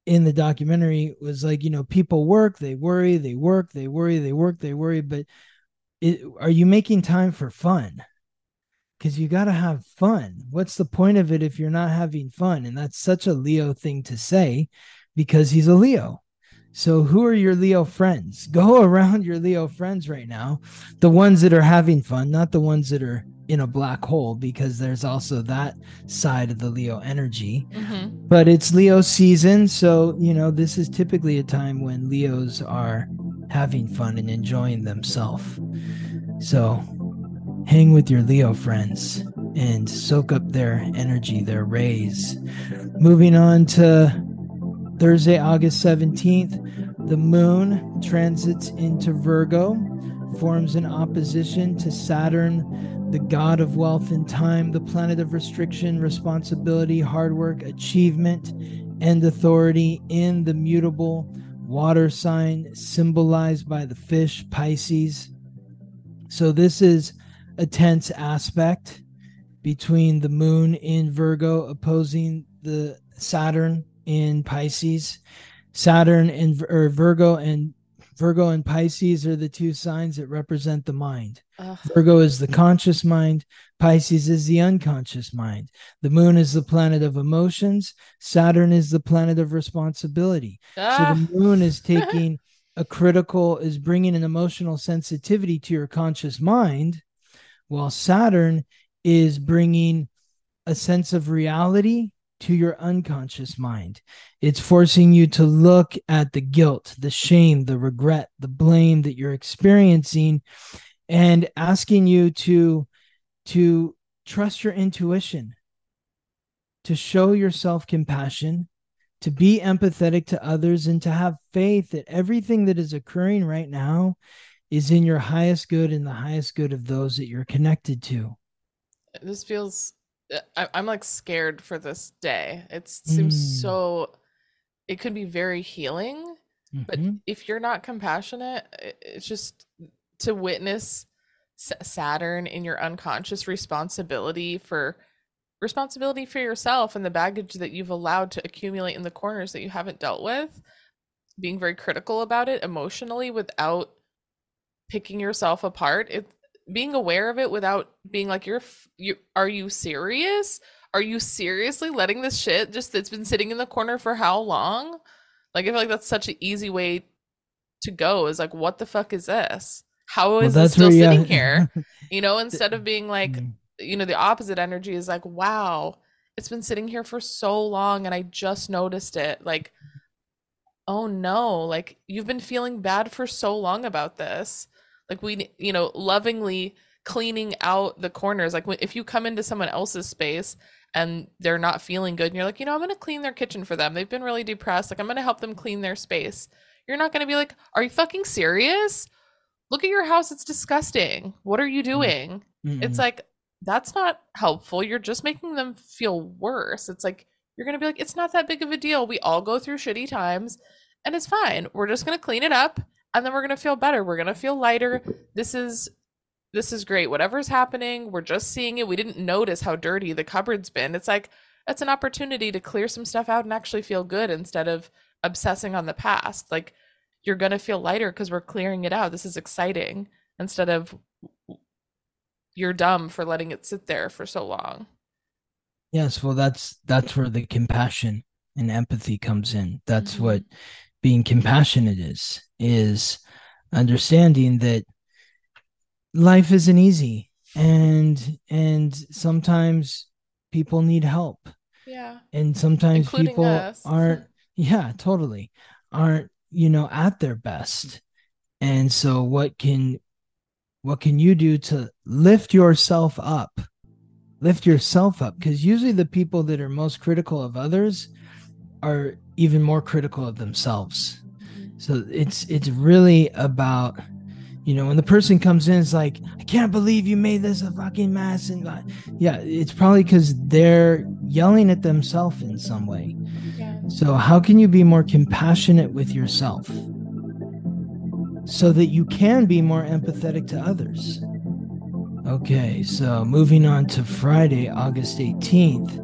in the documentary was like, people work, they worry, they work, they worry, they work, they worry. But are you making time for fun? Because you got to have fun. What's the point of it if you're not having fun? And that's such a Leo thing to say because he's a Leo. So who are your Leo friends? Go around your Leo friends right now. The ones that are having fun, not the ones that are in a black hole, because there's also that side of the Leo energy. But it's Leo season. So, this is typically a time when Leos are having fun and enjoying themselves. So hang with your Leo friends and soak up their energy, their rays. Moving on to Thursday, August 17th, the moon transits into Virgo, forms an opposition to Saturn, the god of wealth and time, the planet of restriction, responsibility, hard work, achievement, and authority in the mutable water sign symbolized by the fish, Pisces. So this is a tense aspect between the moon in Virgo opposing the Saturn in Pisces. Virgo and Pisces are the two signs that represent the mind. Virgo is the conscious mind. Pisces is the unconscious mind. The moon is the planet of emotions. Saturn is the planet of responsibility. So the moon is taking is bringing an emotional sensitivity to your conscious mind, while Saturn is bringing a sense of reality to your unconscious mind. It's forcing you to look at the guilt, the shame, the regret, the blame that you're experiencing, and asking you to trust your intuition, to show yourself compassion, to be empathetic to others, and to have faith that everything that is occurring right now is in your highest good and the highest good of those that you're connected to. This feels, I'm like scared for this day. It seems so it could be very healing, mm-hmm. but if you're not compassionate, it's just to witness Saturn in your unconscious responsibility for yourself and the baggage that you've allowed to accumulate in the corners that you haven't dealt with, being very critical about it emotionally without picking yourself apart, being aware of it without being like, are you serious? Are you seriously letting this shit just that's been sitting in the corner for how long? Like, I feel like that's such an easy way to go, is like, what the fuck is this? How is this still sitting here? You know, instead of being like, you know, the opposite energy is like, wow, it's been sitting here for so long and I just noticed it. Like, oh no, like you've been feeling bad for so long about this. Like, we, you know, lovingly cleaning out the corners. Like, if you come into someone else's space and they're not feeling good and you're like, you know, I'm going to clean their kitchen for them. They've been really depressed. Like, I'm going to help them clean their space. You're not going to be like, are you fucking serious? Look at your house. It's disgusting. What are you doing? Mm-hmm. It's like, that's not helpful. You're just making them feel worse. It's like, you're going to be like, it's not that big of a deal. We all go through shitty times and it's fine. We're just going to clean it up and then we're going to feel better. We're going to feel lighter. This is great. Whatever's happening, we're just seeing it. We didn't notice how dirty the cupboard's been. It's like, it's an opportunity to clear some stuff out and actually feel good instead of obsessing on the past. Like, you're going to feel lighter because we're clearing it out. This is exciting, instead of you're dumb for letting it sit there for so long. Yes, well, that's where the compassion and empathy comes in. That's mm-hmm. what being compassionate is understanding that life isn't easy and sometimes people need help. Yeah. And sometimes including people us. aren't you know, at their best. And so what can you do to lift yourself up? Because usually the people that are most critical of others are even more critical of themselves. So it's really about, you know, when the person comes in, it's like, I can't believe you made this a fucking mess. And yeah, it's probably because they're yelling at themselves in some way. Yeah. So how can you be more compassionate with yourself so that you can be more empathetic to others? Okay, so moving on to Friday, August 18th.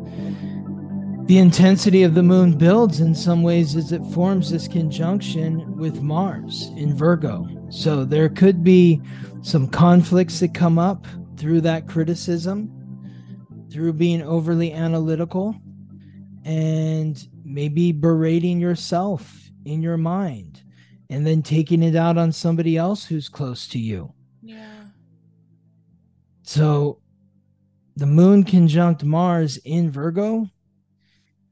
The intensity of the moon builds in some ways as it forms this conjunction with Mars in Virgo. So there could be some conflicts that come up through that criticism, through being overly analytical, and maybe berating yourself in your mind and then taking it out on somebody else who's close to you. Yeah. So the moon conjunct Mars in Virgo,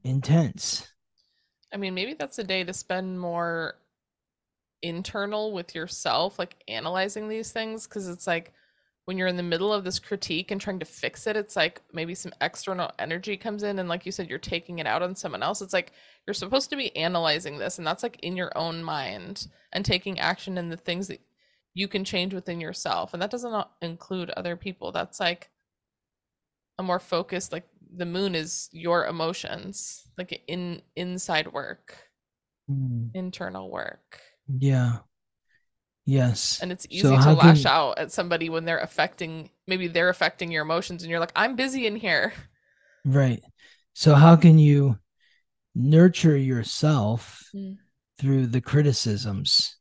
intense. I mean, maybe that's a day to spend more internal with yourself, like analyzing these things, because it's like when you're in the middle of this critique and trying to fix it, it's like maybe some external energy comes in and, like you said, you're taking it out on someone else. It's like you're supposed to be analyzing this, and that's like in your own mind and taking action in the things that you can change within yourself. And that doesn't include other people. That's like a more focused, like the moon is your emotions, like inside work, internal work. Yeah. Yes. And it's easy to lash out at somebody when they're affecting your emotions and you're like, I'm busy in here. Right. So how can you nurture yourself through the criticisms,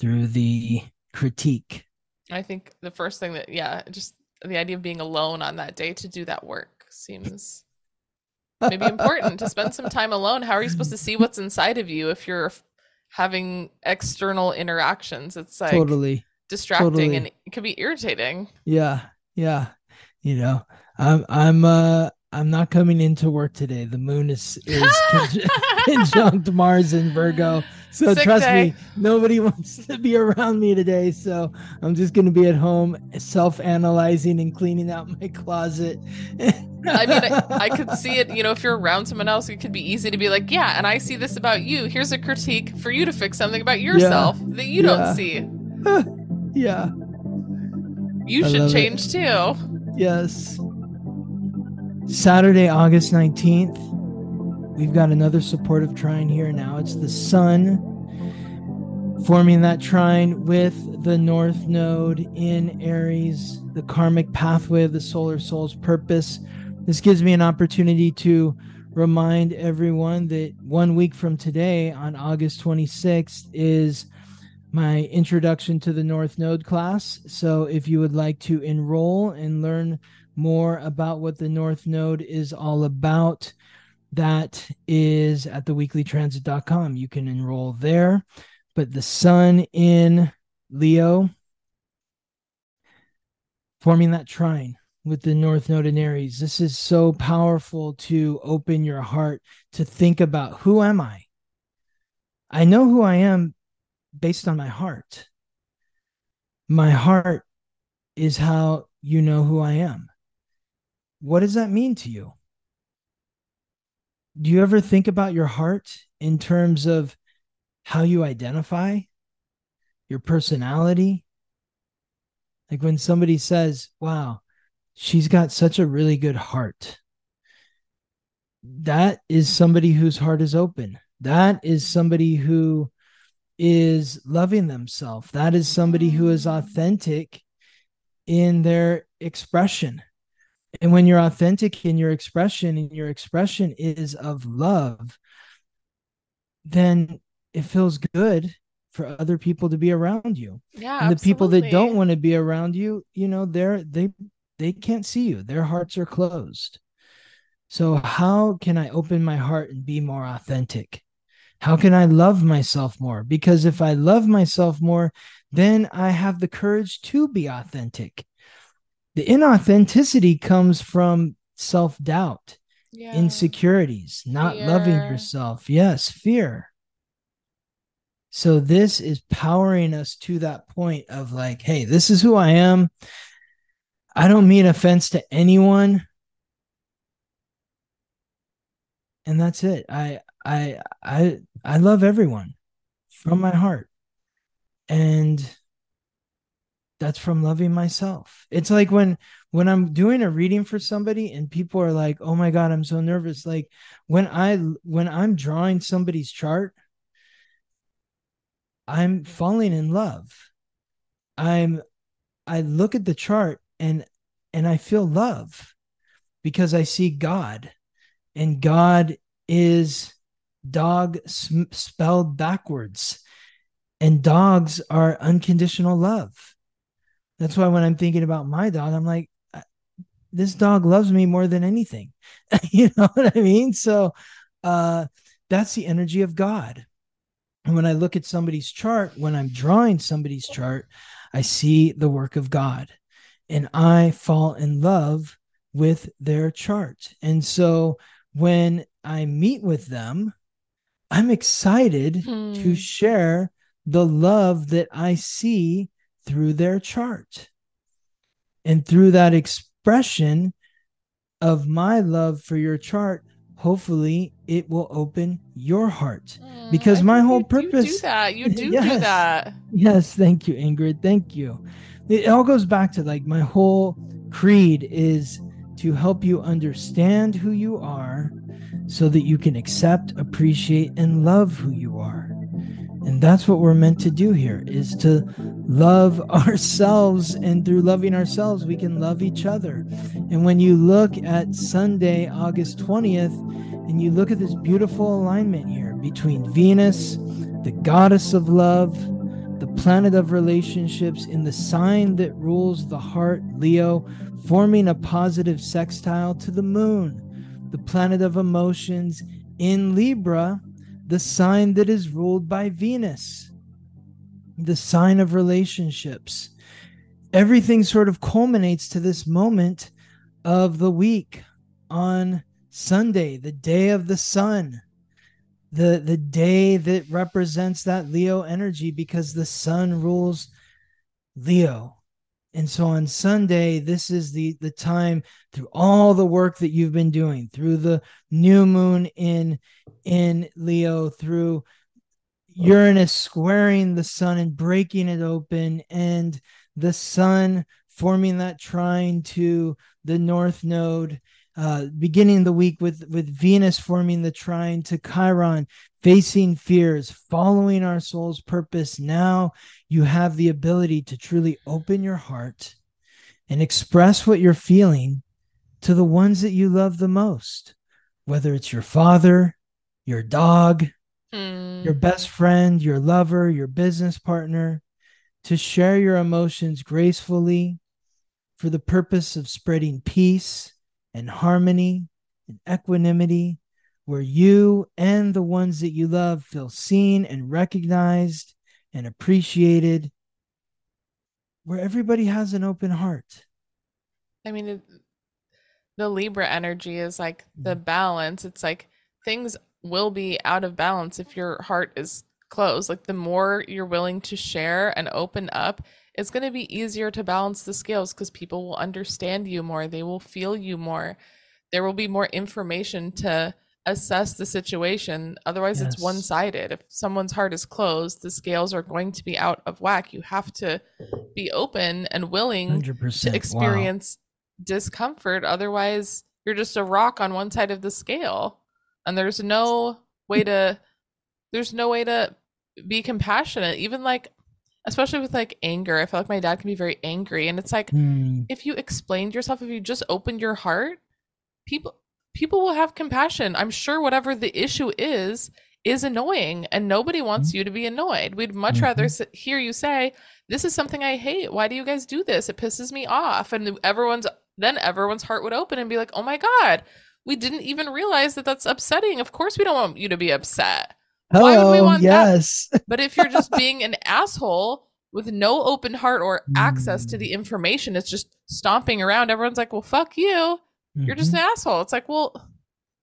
through the critique? I think the first thing that, yeah, just the idea of being alone on that day to do that work seems maybe important, to spend some time alone. How are you supposed to see what's inside of you if you're having external interactions? It's like totally distracting, totally. And it can be irritating. Yeah. You know, I'm not coming into work today. The moon is conjunct Mars in Virgo. So trust me, nobody wants to be around me today. So I'm just going to be at home self-analyzing and cleaning out my closet. I mean, I could see it, you know, if you're around someone else, it could be easy to be like, yeah, and I see this about you. Here's a critique for you to fix something about yourself that you don't see. Yeah. You should change too. Yes. Saturday, August 19th, We've got another supportive trine here now. It's the sun forming that trine with the North Node in Aries, the karmic pathway of the solar soul's purpose. This gives me an opportunity to remind everyone that 1 week from today, on August 26th, is my introduction to the North Node class. So if you would like to enroll and learn more about what the North Node is all about, that is at theweeklytransit.com. You can enroll there. But the sun in Leo, forming that trine with the North Node in Aries. This is so powerful to open your heart to think about, who am I? I know who I am based on my heart. My heart is how you know who I am. What does that mean to you? Do you ever think about your heart in terms of how you identify, your personality? Like when somebody says, wow, she's got such a really good heart. That is somebody whose heart is open. That is somebody who is loving themselves. That is somebody who is authentic in their expression. And when you're authentic in your expression and your expression is of love, then it feels good for other people to be around you. Yeah, and the absolutely. People that don't want to be around you, you know, they can't see you. Their hearts are closed. So how can I open my heart and be more authentic? How can I love myself more? Because if I love myself more, then I have the courage to be authentic. The inauthenticity comes from self-doubt, insecurities, not fear. Loving yourself. Yes, fear. So this is powering us to that point of like, hey, this is who I am. I don't mean offense to anyone. And that's it. I love everyone from my heart. And that's from loving myself. It's like when I'm doing a reading for somebody and people are like, oh my God, I'm so nervous. Like when I'm drawing somebody's chart, I'm falling in love. I look at the chart and I feel love because I see God, and God is dog spelled backwards, and dogs are unconditional love. That's why when I'm thinking about my dog, I'm like, this dog loves me more than anything. You know what I mean? So that's the energy of God. And when I look at somebody's chart, when I'm drawing somebody's chart, I see the work of God. And I fall in love with their chart. And so when I meet with them, I'm excited to share the love that I see through their chart. And through that expression of my love for your chart, hopefully it will open your heart. Because my whole purpose... You do that. You do do that. Yes. Thank you, Ingrid. Thank you. It all goes back to like my whole creed is to help you understand who you are so that you can accept, appreciate, and love who you are. And that's what we're meant to do here, is to love ourselves. And through loving ourselves, we can love each other. And when you look at Sunday, August 20th, and you look at this beautiful alignment here between Venus, the goddess of love, the planet of relationships, in the sign that rules the heart, Leo, forming a positive sextile to the moon, the planet of emotions, in Libra, the sign that is ruled by Venus, the sign of relationships. Everything sort of culminates to this moment of the week on Sunday, the day of the sun. The day that represents that Leo energy, because the sun rules Leo. And so on Sunday, this is the time, through all the work that you've been doing, through the new moon in Leo, through Uranus squaring the sun and breaking it open, and the sun forming that trine to the North Node, beginning the week with Venus forming the trine to Chiron, facing fears, following our soul's purpose. Now you have the ability to truly open your heart and express what you're feeling to the ones that you love the most, whether it's your father, your dog, your best friend, your lover, your business partner, to share your emotions gracefully for the purpose of spreading peace and harmony and equanimity, where you and the ones that you love feel seen and recognized and appreciated, where everybody has an open heart. I mean, the Libra energy is like the balance. It's like things will be out of balance if your heart is closed. Like the more you're willing to share and open up, it's going to be easier to balance the scales because people will understand you more. They will feel you more. There will be more information to assess the situation. Otherwise, yes, it's one-sided. If someone's heart is closed, the scales are going to be out of whack. You have to be open and willing 100%. To experience discomfort. Otherwise, you're just a rock on one side of the scale. And there's no way to be compassionate, even like, especially with like anger. I feel like my dad can be very angry, and it's like, if you explained yourself, if you just opened your heart, people will have compassion. I'm sure whatever the issue is annoying, and nobody wants you to be annoyed. We'd much rather hear you say, this is something I hate. Why do you guys do this? It pisses me off. And everyone's heart would open and be like, oh my God, we didn't even realize that that's upsetting. Of course we don't want you to be upset. Why would we want that? But if you're just being an asshole with no open heart or access to the information, it's just stomping around. Everyone's like, well, fuck you. You're just an asshole. It's like, well,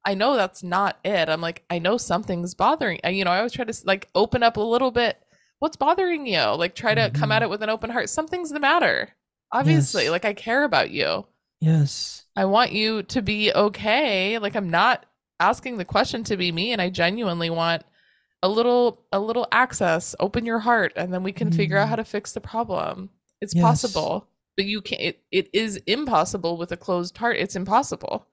I know that's not it. I'm like, I know something's bothering. I always try to like open up a little bit. What's bothering you? Like try to come at it with an open heart. Something's the matter. Obviously, yes. Like I care about you. Yes. I want you to be okay. Like I'm not asking the question to be me, and I genuinely want a little access. Open your heart, and then we can figure out how to fix the problem. It's possible, but you can't. It is impossible with a closed heart. It's impossible.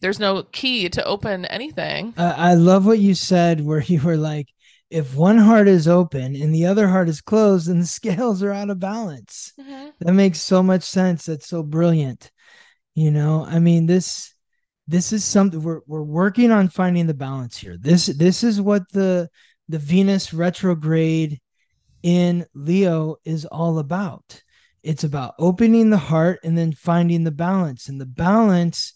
There's no key to open anything. I love what you said, where you were like, if one heart is open and the other heart is closed, then the scales are out of balance. That makes so much sense. That's so brilliant. You know, I mean, this is something we're working on, finding the balance here. This is what the Venus retrograde in Leo is all about. It's about opening the heart and then finding the balance. And the balance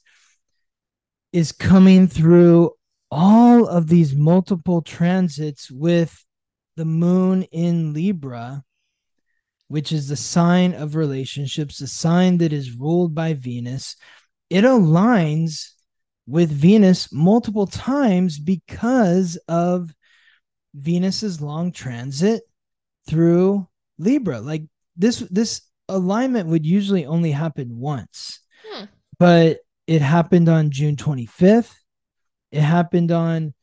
is coming through all of these multiple transits with the moon in Libra, which is the sign of relationships, the sign that is ruled by Venus. It aligns with Venus multiple times because of Venus's long transit through Libra. Like this alignment would usually only happen once, but it happened on June 25th. It happened on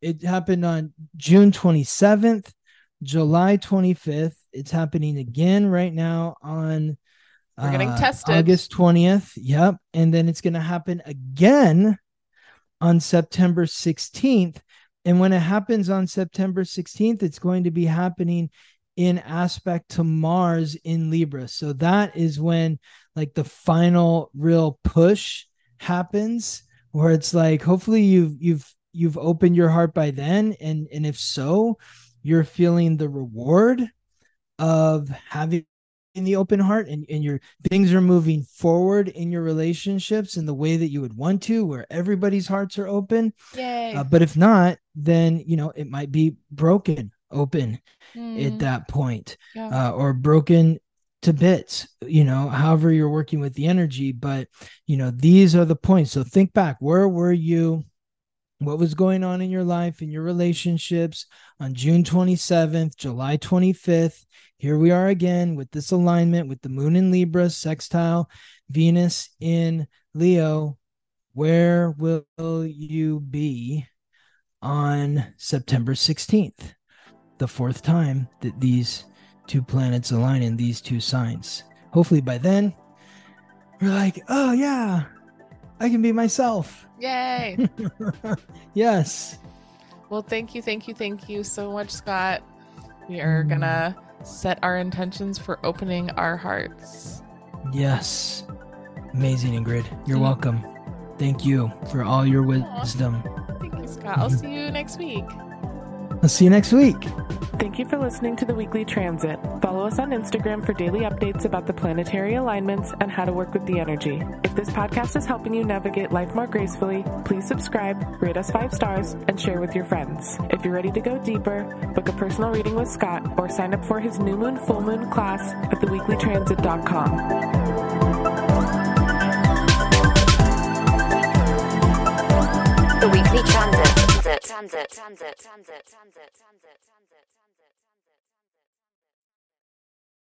it happened on June 27th, July 25th. It's happening again right now on we're getting tested. August 20th. Yep. And then it's going to happen again on September 16th. And when it happens on September 16th, it's going to be happening in aspect to Mars in Libra. So that is when like the final real push happens, where it's like, hopefully you've opened your heart by then. And if so, you're feeling the reward of having in the open heart, and your things are moving forward in your relationships in the way that you would want to, where everybody's hearts are open. Yay. But if not, then, you know, it might be broken open at that point, or broken to bits, you know, however you're working with the energy. But, you know, these are the points. So think back, where were you? What was going on in your life, in your relationships on June 27th, July 25th? Here we are again with this alignment with the moon in Libra, sextile Venus in Leo. Where will you be on September 16th? The fourth time that these two planets align in these two signs. Hopefully by then, We're like, oh yeah, I can be myself. Yay. Yes. Well, thank you so much, Scott. We are gonna set our intentions for opening our hearts. Yes. Amazing, Ingrid. You're welcome. Thank you for all your wisdom. Thank you, Scott. I'll see you next week. I'll see you next week. Thank you for listening to The Weekly Transit. Follow us on Instagram for daily updates about the planetary alignments and how to work with the energy. If this podcast is helping you navigate life more gracefully, please subscribe, rate us 5 stars, and share with your friends. If you're ready to go deeper, book a personal reading with Scott or sign up for his new moon, full moon class at theweeklytransit.com. The Weekly Transit.